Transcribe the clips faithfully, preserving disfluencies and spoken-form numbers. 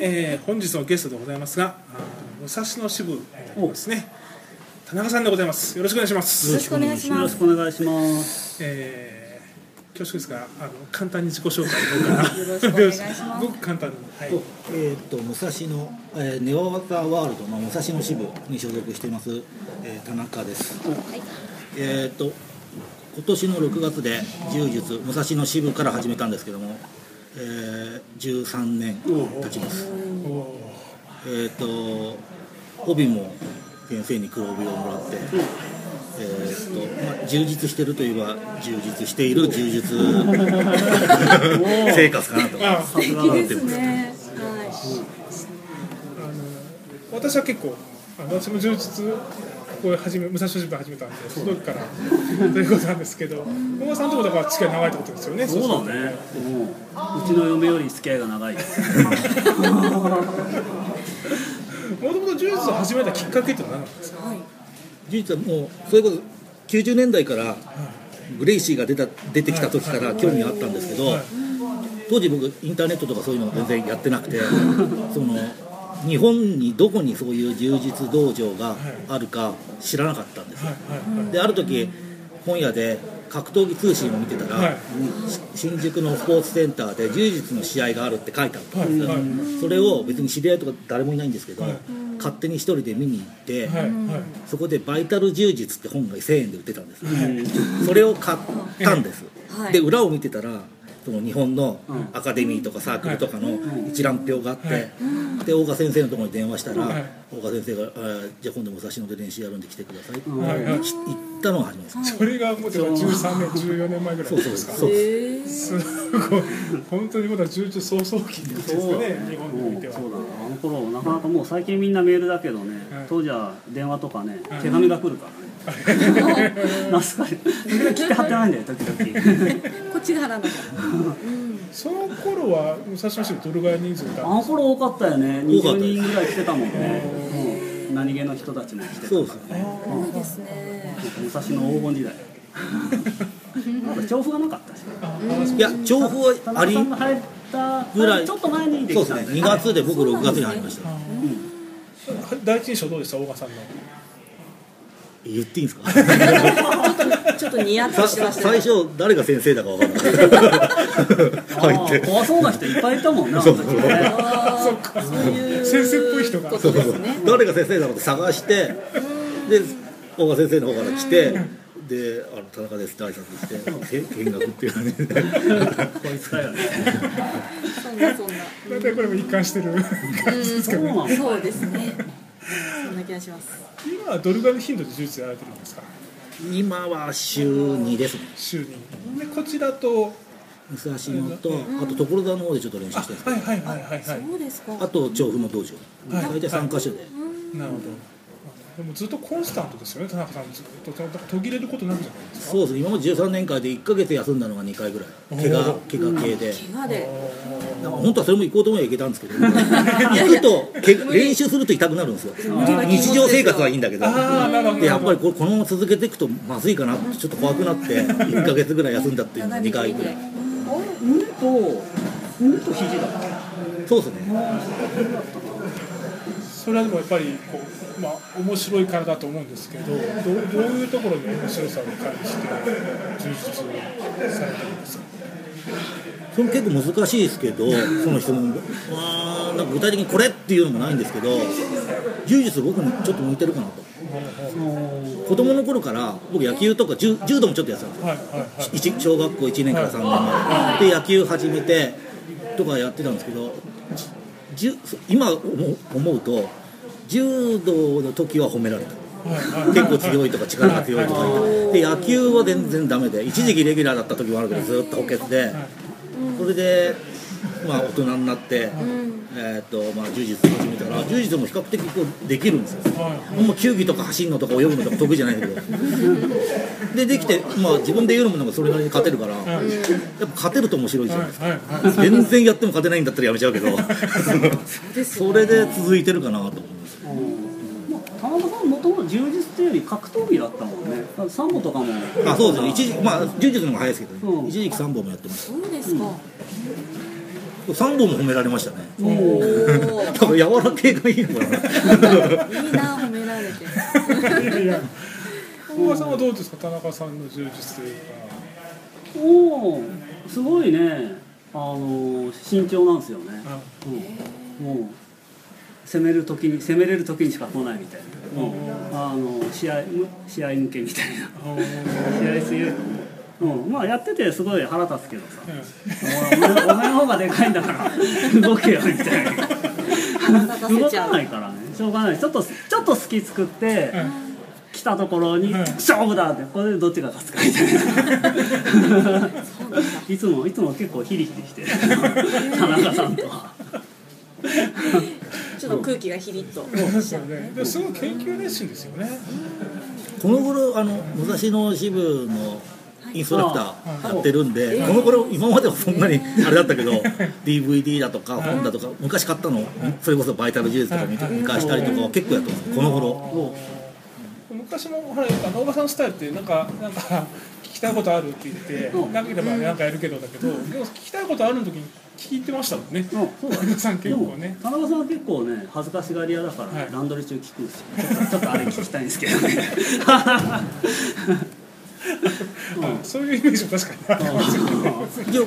えー、本日のゲストでございますが、武蔵野支部ですね、田中さんでございます。よろしくお願いします。よろしくお願いします。よろしくお願いします。えー、恐縮ですが、あの簡単に自己紹介どうかな。よろしくお願いします。ごく簡単に、はい。えー、っと武蔵野、えー、ネオワタワールドの武蔵野支部に所属しています、えー、田中です。はい。えー、っと今年のろくがつで柔術武蔵野支部から始めたんですけども、えー、じゅうさんねん経ちます。えっと帯も先生に黒帯をもらって、えーっとまあ、充実してるといえば充実している柔術生活かなと思ってますね。私は結構、私も柔術ここ始め武蔵野支部始めたんで、その時からということなんですけど、小川さんとこだから付き合い長いってことですよね。そうだね。うちの嫁より付き合いが長い。もともと柔術を始めたきっかけって何なんですか。柔術はもうそれこそきゅうじゅうねんだいからグレイシーが出た出てきた時から興味があったんですけど、当時僕インターネットとかそういうの全然やってなくて、その日本にどこにそういう柔術道場があるか知らなかったんですよ。である時本屋で格闘技通信を見てたら、はい、新宿のスポーツセンターで柔術の試合があるって書いてあったんですよ。はいはい、それを別に知り合いとか誰もいないんですけど、はい、勝手に一人で見に行って、はいはい、そこでバイタル柔術って本がせんえんで売ってたんですよ。はい、それを買ったんです。はい、で裏を見てたらその日本のアカデミーとかサークルとかの一覧表があって、はいはいはい、で大川先生のところに電話したら、はい、大川先生がじゃあ今度武蔵野で練習やるんで来てくださいって言ったのが始まります。それがもうじゅうさんねんじゅうよねんまえぐらいですか。そうそうです。すごい本当にまだ柔術早々期ってことですかね。日本においてはそうだ、あの頃なかなか、もう最近みんなメールだけどね、はい、当時は電話とかね、はい、手紙が来るからね。懐かしい。切手貼ってないんだよ時々。こっちが貼らないから。その頃は武蔵野市どれぐらい人数いたんですか。あの頃多かったよね。にじゅうにんぐらい来てたもんね。うん、何気の人たちも来てたからね。多いですね。武蔵野黄金時代。まだ調布がなかったし。いや調布はありぐらい。ちょっと前にできたんですね。にがつで僕ろくがつに入りました。第一印象どうでした大川さんの。言っていいんですか。ちょっとニヤッとしてました。最初誰が先生だか分からない。入って怖そうな人いっぱいいたもんな。そうそうそう、先生っぽい人が、そうそうそう、誰が先生なのか探して、で大川先生の方から来て、であの田中ですって挨拶して見学っていうね。こいつだよね。そんなそんな大体これも一貫してる感じですかね。そうですね。そんな気がします。今はどれぐらいの頻度で柔術やられてるんですか。今はしゅうにですね。週にで、こちらと武蔵野と、あと所沢の方でちょっと練習してるんですけど、はいはいはいはい、そうですか。あと調布の道場、大体さんか所で。なるほど。でもずっとコンスタントですよね、田中さん。ずっと途切れることなくじゃないですか。そうです。今もじゅうさんねんかんでいっかげつ休んだのがにかいぐらい、怪我怪我系で。怪我で。本当はそれも行こうと思えば行けたんですけど、行くと練習すると痛くなるんですよ。日常生活はいいんだけど、やっぱりこのまま続けていくとまずいかなってちょっと怖くなっていっかげつぐらい休んだっていうのがにかいぐらい。胸と胸と肘だった。そうですね。それはでもやっぱりこう、まあ、面白いからだと思うんですけど、どういうところに面白さを感じて充実されてるんですか。それ結構難しいですけど、その質問があなんか具体的にこれっていうのもないんですけど、柔術僕にちょっと向いてるかなと。子供の頃から僕野球とか 柔, 柔道もちょっとやってたんですよ、はいはいはい、小学校いちねんからさんねんまで、はい、で野球始めてとかやってたんですけど、今思うと柔道の時は褒められた、はいはい、結構強いとか力が強いとかで、野球は全然ダメで、一時期レギュラーだった時もあるけどずっと補欠で、それでまあ大人になって、えーとまあ、柔術始めたら、柔術も比較的こうできるんですよ。もう球技とか走るのとか泳ぐのとか得意じゃないんだけどでできて、まあ、自分で言うのもなんかそれなりに勝てるから、やっぱ勝てると面白いじゃないですか。全然やっても勝てないんだったらやめちゃうけどそれで続いてるかなと思います。田中さんもともと柔術というより格闘技だったもんね。サンボとかも、あ、そうですね。一時期、まあ、柔術の方が早いですけど、ね、うん、一時期サンボもやってました。そうですか。うん、サンボも褒められましたね。お多分柔らけがいいのかな。いいな褒められて。いや大川さんはどうですか、田中さんの充実というか。おーすごいね、あの慎重なんですよね。うん、もう攻める時に攻めれる時にしか来ないみたいな。うん、あの試合試合向けみたいな。試合すぎる。うん、まあやっててすごい腹立つけどさ、うん、お前、お前の方がでかいんだから動けよみたいな。動かないからね、しょうがない。ちょっとちょっと隙作って、うん、来たところに、うん、勝負だって、これでどっちが勝つかみたいな。いつもいつも結構ヒリヒリしてる田中さんとは。ちょっと空気がヒリッとしちゃうね。でもすごい研究熱心ですよね。この頃あの昔の支部のインストラクターやってるんで、この頃今まではそんなにあれだったけど、 ディーブイディー だとか本だとか昔買ったの、それこそバイタルジュースとか見返したりとかは結構やってます、この頃。昔のほら大場さんのスタイルってなんかなんか聞きたいことあるって言ってなければなんかやるけどだけど、でも聞きたいことあるの時に聞いてましたもんね。そう田中さん結構ね、田中さんは結構ね恥ずかしがり屋だから、ね、はい、ランドリー中聞くんですよ。ちょっと、ちょっとあれ聞きたいんですけどね。うん、そういうイメージも確かに。で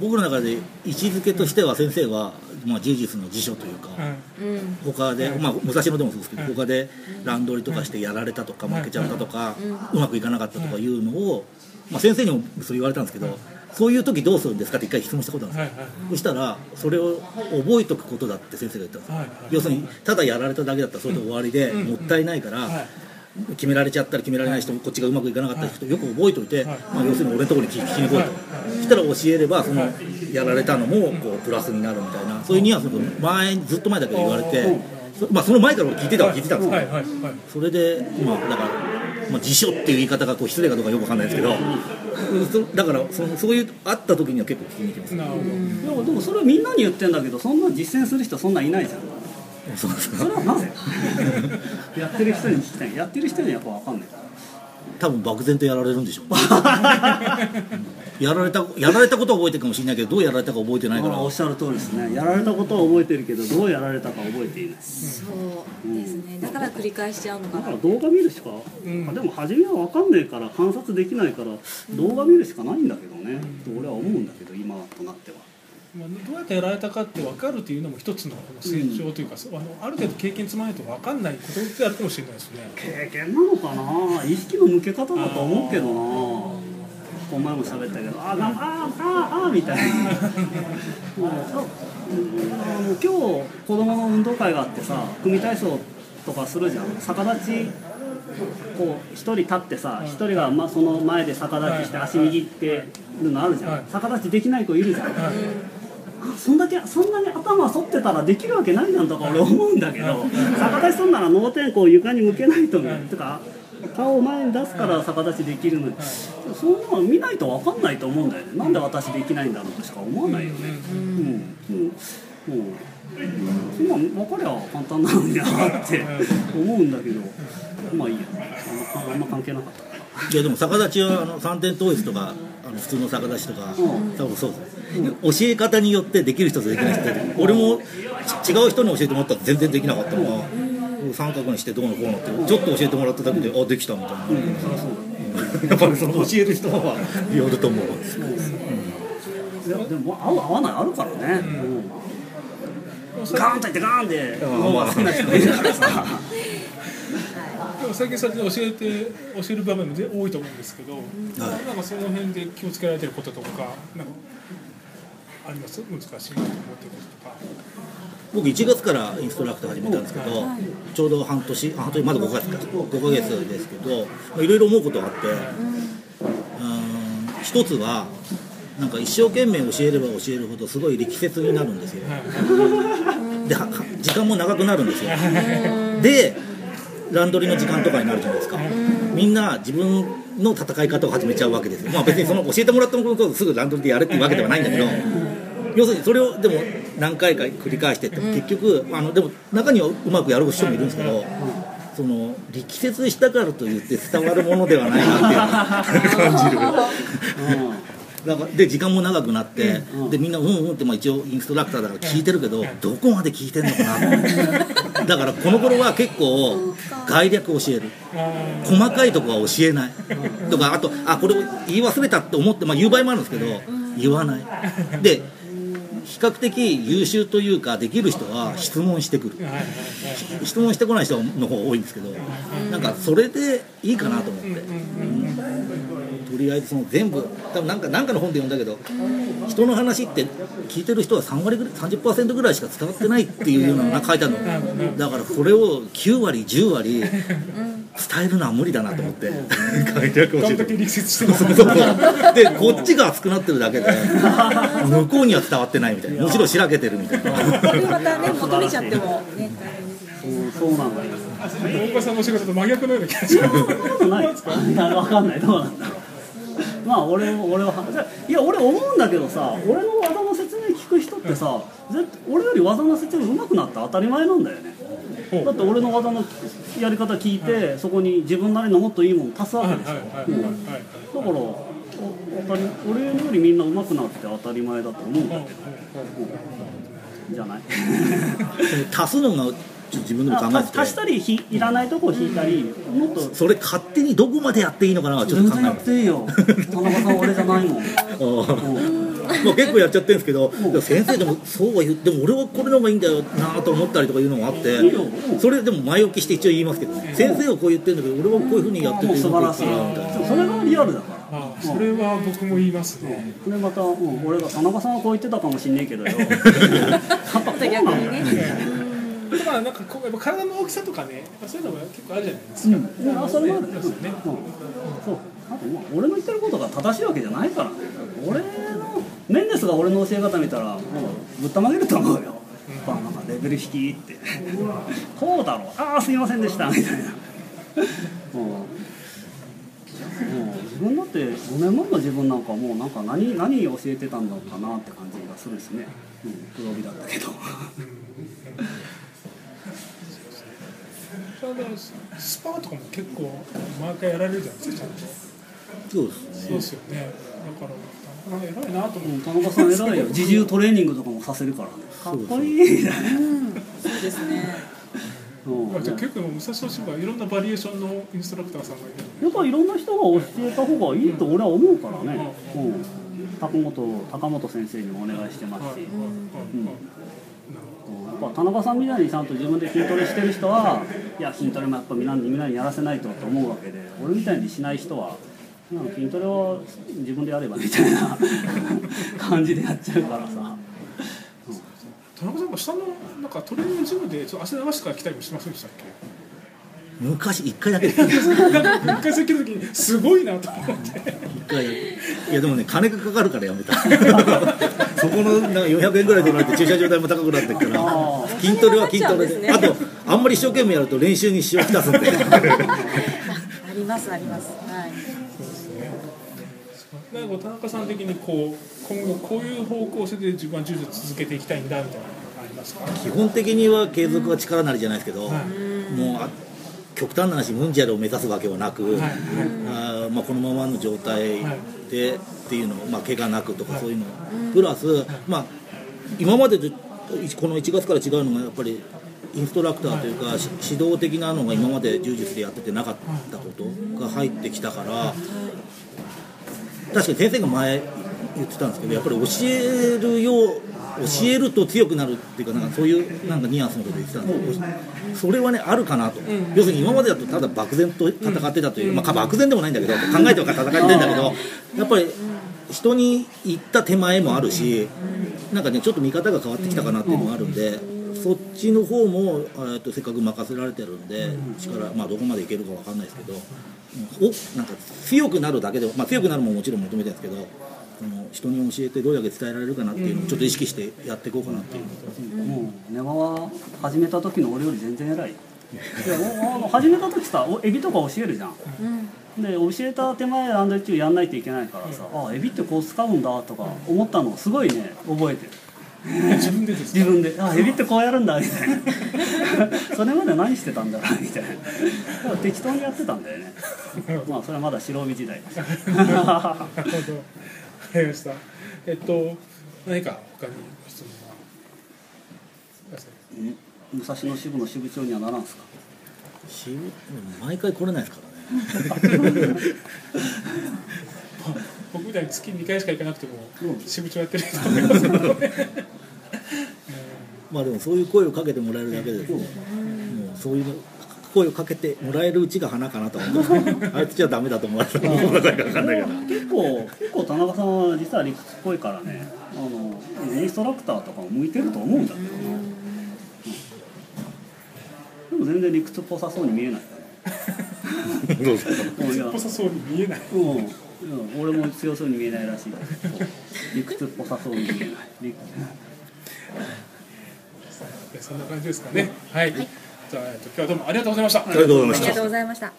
僕の中で位置づけとしては先生は、まあ、ジュージスの辞書というか、うん、他で、まあ、武蔵野でもそうですけど、うん、他で乱取りとかしてやられたとか負けちゃったとか、うん、うまくいかなかったとかいうのを、まあ、先生にもそれ言われたんですけど、うん、そういう時どうするんですかって一回質問したことなんですよ、はいはい、そしたらそれを覚えとくことだって先生が言ったんですよ、はいはい、要するにただやられただけだったらそれで終わりで、うん、もったいないから、うん、はい、決められちゃったり決められない人もこっちがうまくいかなかったり人よく覚えといて、まあ、要するに俺のところに聞きに来いと、そしたら教えればそのやられたのもこうプラスになるみたいな、そういうニュアンスを前ずっと前だけど言われて、そ、まあ、その前から聞いてたは聞いてたんですけど、それで、まあ、だから、まあ、辞書っていう言い方がこう失礼かどうかよく分かんないですけど、だからそ、そういうあった時には結構聞きに行きます。なるほど。でもそれはみんなに言ってんだけど、そんな実践する人そんないないじゃん。そうですか。それはなぜやってる人に聞きたい。やってる人には分かんないから、多分漠然とやられるんでしょう。やられた、やられたことは覚えてるかもしれないけど、どうやられたか覚えてないから。おっしゃる通りですね。やられたことは覚えてるけど、どうやられたか覚えていない。そうですね、だから繰り返しちゃうのかな。だから動画見るしか、うん、でも初めは分かんないから観察できないから動画見るしかないんだけどね、うん、俺は思うんだけど今となっては。どうやってやられたかって分かるというのも一つの成長というか、うん、あ, のある程度経験積まないと分かんないことってあるかもしれないですね。経験なのかな、意識の向け方だと思うけどな。この前も喋ったけど、あああああみたいな。もう今日子供の運動会があってさ、組体操とかするじゃん。逆立ちこう一人立ってさ、一人がまその前で逆立ちして足握ってるのあるじゃん。逆立ちできない子いるじゃん。そんだけそんなに頭反ってたらできるわけないなんとか俺思うんだけど、逆立ちそうなら脳天こう床に向けないとね、とか顔を前に出すから逆立ちできるのに、そんなの見ないと分かんないと思うんだよね。なんで私できないんだろうとしか思わないよね。うんうんうん、そんな分かりゃ簡単なのになって思うんだけど、まあいいや、あんま関係なかった。いやでも逆立ちはあのさんてん統一とかあの普通の逆立ちとか多分そうです、うん、教え方によってできる人とできない人って、うん、俺も違う人に教えてもらったら全然できなかったのが、うん、三角にしてどうのこうのってちょっと教えてもらっただけで、うん、あできたみたいな、うんうん、そりゃそうだ、うん、やっぱりその教える人はよると思う。いやでも合う合わないあるからね、うん、ガーンといってガーンでもう好きな人もいるからさ。最近さ教えて教える場面も多いと思うんですけど、うん、なんかその辺で気をつけられてることとかなんかあります？難しいなと思ってることとか。僕いちがつからインストラクター始めたんですけど、はい、ちょうど半年半年まだごかげつかごかげつですけど、いろいろ思うことがあって、うん、一つはなんか一生懸命教えれば教えるほどすごい力説になるんですよ。で時間も長くなるんですよ。でランドリーの時間とかになるじゃないですか。みんな自分の戦い方を始めちゃうわけですよ。まあ別にその教えてもらったことをすぐランドリーでやれっていうわけではないんだけど、要するにそれをでも何回か繰り返してっても結局あのでも中にはうまくやる人もいるんですけど、その力説したからといって伝わるものではないなっていう感じる。だからで時間も長くなって、うん、でみんなうんうんって、まあ、一応インストラクターだから聞いてるけど、うん、どこまで聞いてんのかなってだからこの頃は結構概略教える、細かいとこは教えないとか、あとあこれを言い忘れたって思って、まあ、言う場合もあるんですけど言わないで、比較的優秀というかできる人は質問してくる、質問してこない人の方が多いんですけど、なんかそれでいいかなと思って、うん、とりあえずその全部多分なんかなんかの本で読んだけど、人の話って聞いてる人はさん割ぐらい さんじゅっパーセント ぐらいしか伝わってないっていうようなのが書いてあるのだから、それをきゅう割じゅう割伝えるのは無理だなと思って概略を教えてでこっちが熱くなってるだけで向こうには伝わってないみたいな、むしろしらけてるみたいなそれまたね求めちゃってもね、そうそうなんだよ。大岡さんの仕事と真逆のような気がしますな分かんないどうなんだろう。まあ俺も俺はいや俺思うんだけどさ、俺の技の説明聞く人ってさ、絶俺より技の説明上手くなった当たり前なんだよね。だって俺の技のやり方聞いて、そこに自分なりのもっといいもの足すわけでしょ、うん、だから俺よりみんな上手くなって当たり前だと思うんだけど、うん、じゃない足すのが自分でも考えてて、足したりひいらないとこを引いたり、もっとそれ勝手にどこまでやっていいのかなちょっと考えます。全然やっていいよ田中さん俺じゃないもんもう結構やっちゃってるんですけど、先生でもそうは言っても俺はこれの方がいいんだよなと思ったりとかいうのがあって、それでも前置きして一応言いますけど、先生はこう言ってるんだけど俺はこういうふうにやってるんだけど、それがリアルだから。ああそれは僕も言いますね。これまた、うん、俺が田中さんはこう言ってたかもしんないけどよだからなんかこうやっぱ体の大きさとかね、そういうのも結構あるじゃないですか。うん、ね、あそれもあるんですよね。そう。あとまあ俺の言ってることが正しいわけじゃないから。俺のメンデスが俺の教え方見たらもうぶったまげると思うよ。バーなんかレベル引きってこうだろう。ああすいませんでしたみたいな。もうもう自分だってごねんまえの自分なんかもうなんか何何教えてたんだろうかなって感じがするしね。うん、黒帯だったけど。スパーとかも結構毎回やられるじゃないですか。そうですね。そうですよね。だから偉いなと思う。田中さん偉いよ。自重トレーニングとかもさせるから、ね。かっこいい。そうですね。まあじゃあ結構武蔵小芝居いろんなバリエーションのインストラクターさんがいる。やっぱいろんな人が教えた方がいいと俺は思うからね。うんうん、高本高本先生にもお願いしてますし。やっぱ田中さんみたいにちゃんと自分で筋トレしてる人は、いや筋トレもやっぱみんなにやらせないとと思うわけで、俺みたいにしない人は筋トレは自分でやればみたいな感じでやっちゃうからさ。田中さんも下のなんかトレーニングジムでちょっと汗流してから来たりもしませんでしたっけ？昔いっかいだけですいっかい席の時にすごいなと思っていっかい、いやでもね金がかかるからやめたそこのなんかよんひゃくえんぐらいでもらって駐車場代も高くなってるから筋トレは筋トレで、ね、あとあんまり一生懸命やると練習に支障をきたすんでありますあります、はい、そうですね。なんか田中さん的にこう今後こういう方向性で自分は柔術続けていきたいんだみたいなのありますか？基本的には継続は力なりじゃないですけど、うん、もうあ極端な話ムンジャルを目指すわけはなく、はいあまあ、このままの状態でっていうのを、まあ、怪我なくとかそういうの、はい、プラス、まあ、今まででこのいちがつから違うのがやっぱりインストラクターというか、はい、指導的なのが今まで柔術でやっててなかったことが入ってきたから、確かに先生が前言ってたんですけど、やっぱり教えるよう教えると強くなるっていうか、なんかそういうなんかニュアンスのこと言ってたんですけど、それはねあるかなと、うん、要するに今までだとただ漠然と戦ってたという、うん、まあ漠然でもないんだけど、うん、考えては戦ってんだけど、やっぱり人に言った手前もあるし、なんかねちょっと見方が変わってきたかなっていうのもあるんで、そっちの方も、えー、とせっかく任せられてるんで力、まあ、どこまでいけるか分かんないですけど、おなんか強くなるだけで、まあ、強くなるももちろん求めてるんですけど、人に教えてどれだけ伝えられるかなっていうのをちょっと意識してやっていこうかなっていう、うんうん、もう根間は始めた時の俺より全然偉い始めた時さエビとか教えるじゃん、うん、で教えた手前アンドレッチをやんないといけないからさ、うん、あエビってこう使うんだとか思ったのをすごいね覚えてる自分でですか？自分であエビってこうやるんだみたいなそれまで何してたんだろうみたいな、だから適当にやってたんだよねまあそれはまだ白帯時代ですなるほどわかりました。えっと何か他にご質問は。え、武蔵野支部の支部長にはならんすか。支部毎回来れないですからね。僕みたいに月にかいしか行かなくても支部長やってる人もいますけどね。まあでもそういう声をかけてもらえるだけで、もうそういう声をかけてもらえるうちが花かなと思って、あいつじゃダメだと思われたら結構結構田中さんは実は理屈っぽいからね、あのインストラクターとか向いてると思うんだけどな、うん、でも全然理屈っぽさそうに見えないからどうですか。理屈っぽさそうに見えない、うん、俺も強そうに見えないらしい。理屈っぽさそうに見えない理屈そんな感じですかね。はい。はい、じゃあ、えっと、今日はどうもありがとうございました。ありがとうございました。ありがとうございました。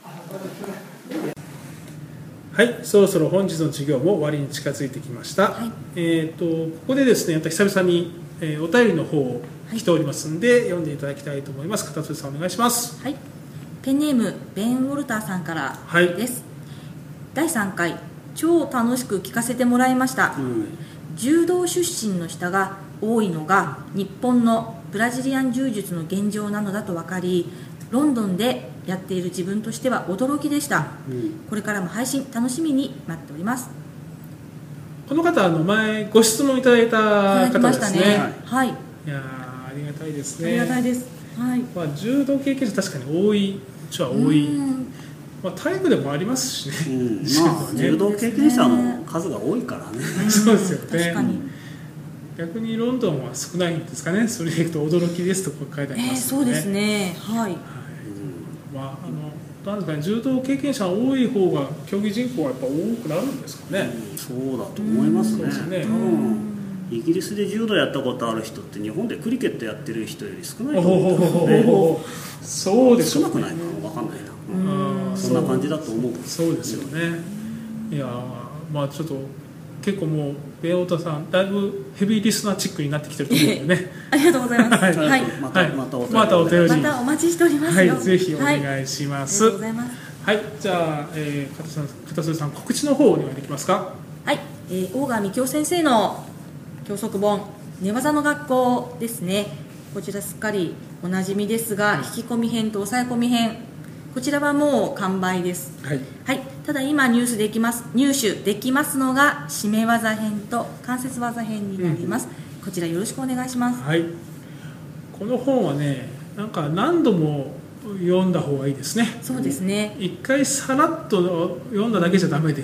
はい、そろそろ本日の授業も終わりに近づいてきました。はい、えっと、ここでですね、やっぱ久々に、えー、お便りの方を来ておりますので、はい、読んでいただきたいと思います。片桐さんお願いします。はい。ペンネームベンウォルターさんからです。はい、だいさんかい超楽しく聞かせてもらいました。うん、柔道出身の人が多いのが日本のブラジリアン柔術の現状なのだと分かり、ロンドンでやっている自分としては驚きでした、うん、これからも配信楽しみに待っております。この方、あの前ご質問いただいた方ですね。はい、いやありがたいですね。ありがたいです。はい、まあ、柔道経験者確かに多いっちゃ多い、まあ、体育でもありますしね、うん、まあ柔道経験者の数が多いからね、うん、そうですよね。確かに逆にロンドンは少ないんですかね。それでいくと驚きですと書いてありますよね。えー、そうですね。はい。はい、まああのなんですかね、柔道経験者多い方が競技人口はやっぱ多くなるんですかね。うん、そうだと思いますね。うん、そうですね。うん。イギリスで柔道やったことある人って日本でクリケットやってる人より少ないと思うんだよね。そうですね。少なくないのわかんないな。うん。そんな感じだと思う。そうですよね。いやまあちょっと。結構もうベンウォルターさんだいぶヘビーリスナーチックになってきてると思うんでね。ありがとうございます。はい、はい、またまたお便りまたお待ちしておりますよ。はい、ぜひお願いします。はい、ありがとうございます。はい、じゃあ、えー、片瀬さん片瀬さん告知の方お願いできますか。はい、えー、大川幹雄先生の教則本寝技の学校ですね。こちらすっかりおなじみですが、引き込み編と抑え込み編、こちらはもう完売です。はい。はい。ただ今入手できます入手できますのが締め技編と関節技編になります。うん、こちらよろしくお願いします。はい。この本はね、なんか何度も読んだ方がいいですね。そうですね。一回さらっと読んだだけじゃダメで、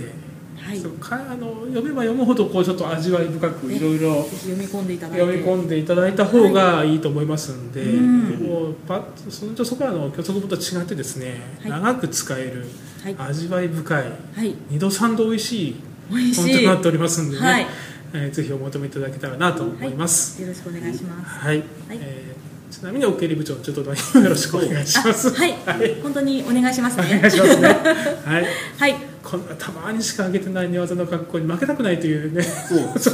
はい。かあの読めば読むほどこうちょっと味わい深くいろいろ読み込んでいただいて読み込んでいただいた方がいいと思いますんで、はい、うん、もうパッとそのそこからの教則本と違ってですね、はい、長く使える。はい、味わい深い、はい、にどさんど美味しいコンテンツになっておりますんでね、はい、えー、ぜひお求めいただけたらなと思います、はい、よろしくお願いします、はいはい、えー、ちなみにお経理部長ちょっとどうもよろしくお願いします。はい、はい、本当にお願いしますね。お願いしますね。はい、はい、こんなたまにしか上げてない寝技の格好に負けたくないというね、そうそ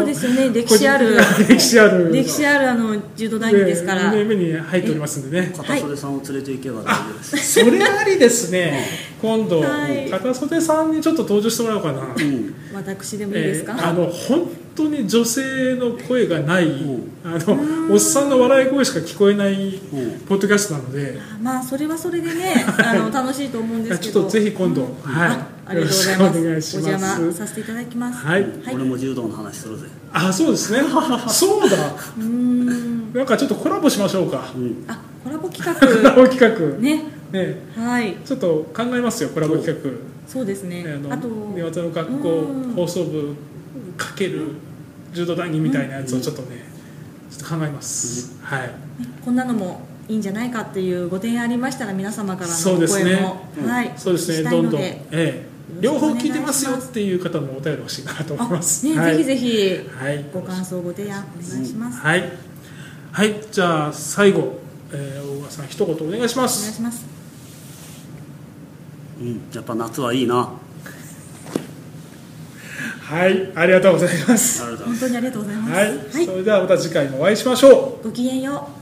うですよね。歴史ある歴史ある歴史あるあの柔道団員ですから目に入っておりますんでね。片袖さんを連れていけば大丈夫です。それありですね。今度、はい、片袖さんにちょっと登場してもらおうかな、うん、私でもいいですか、えー、あの本当に女性の声がない、うん、あのおっさんの笑い声しか聞こえないポッドキャストなので、うん、まあそれはそれでねあの楽しいと思うんですけどちょっとぜひ今度、うん、はい、よろしくお願いします。お邪魔させていただきます。はい、はい、俺も柔道の話するぜ。あ、そうですね。そうだ、うーん、なんかちょっとコラボしましょうか、うん、あ、コラボ企画コラボ企画ね、ね、はい、ちょっと考えますよコラボ企画。そうですね。あと寝技の学校放送部かける柔道談義みたいなやつをちょっとね、うん、ちょっと考えます、うん、はい、こんなのもいいんじゃないかっていうご提案ありましたら皆様からのお声も、はい、そうですね、どんどん、ええ、両方聞いてますよっていう方もお便り欲しいなと思います、ね、はい、ぜひぜひご感想ご提案お願いします、うん、はい、はい、じゃあ最後、えー、大川さん一言お願いします。お願いします。うん、やっぱ夏はいいな。はい、ありがとうございます。本当にありがとうございます。はい、はい、それではまた次回もお会いしましょう。ごきげんよう。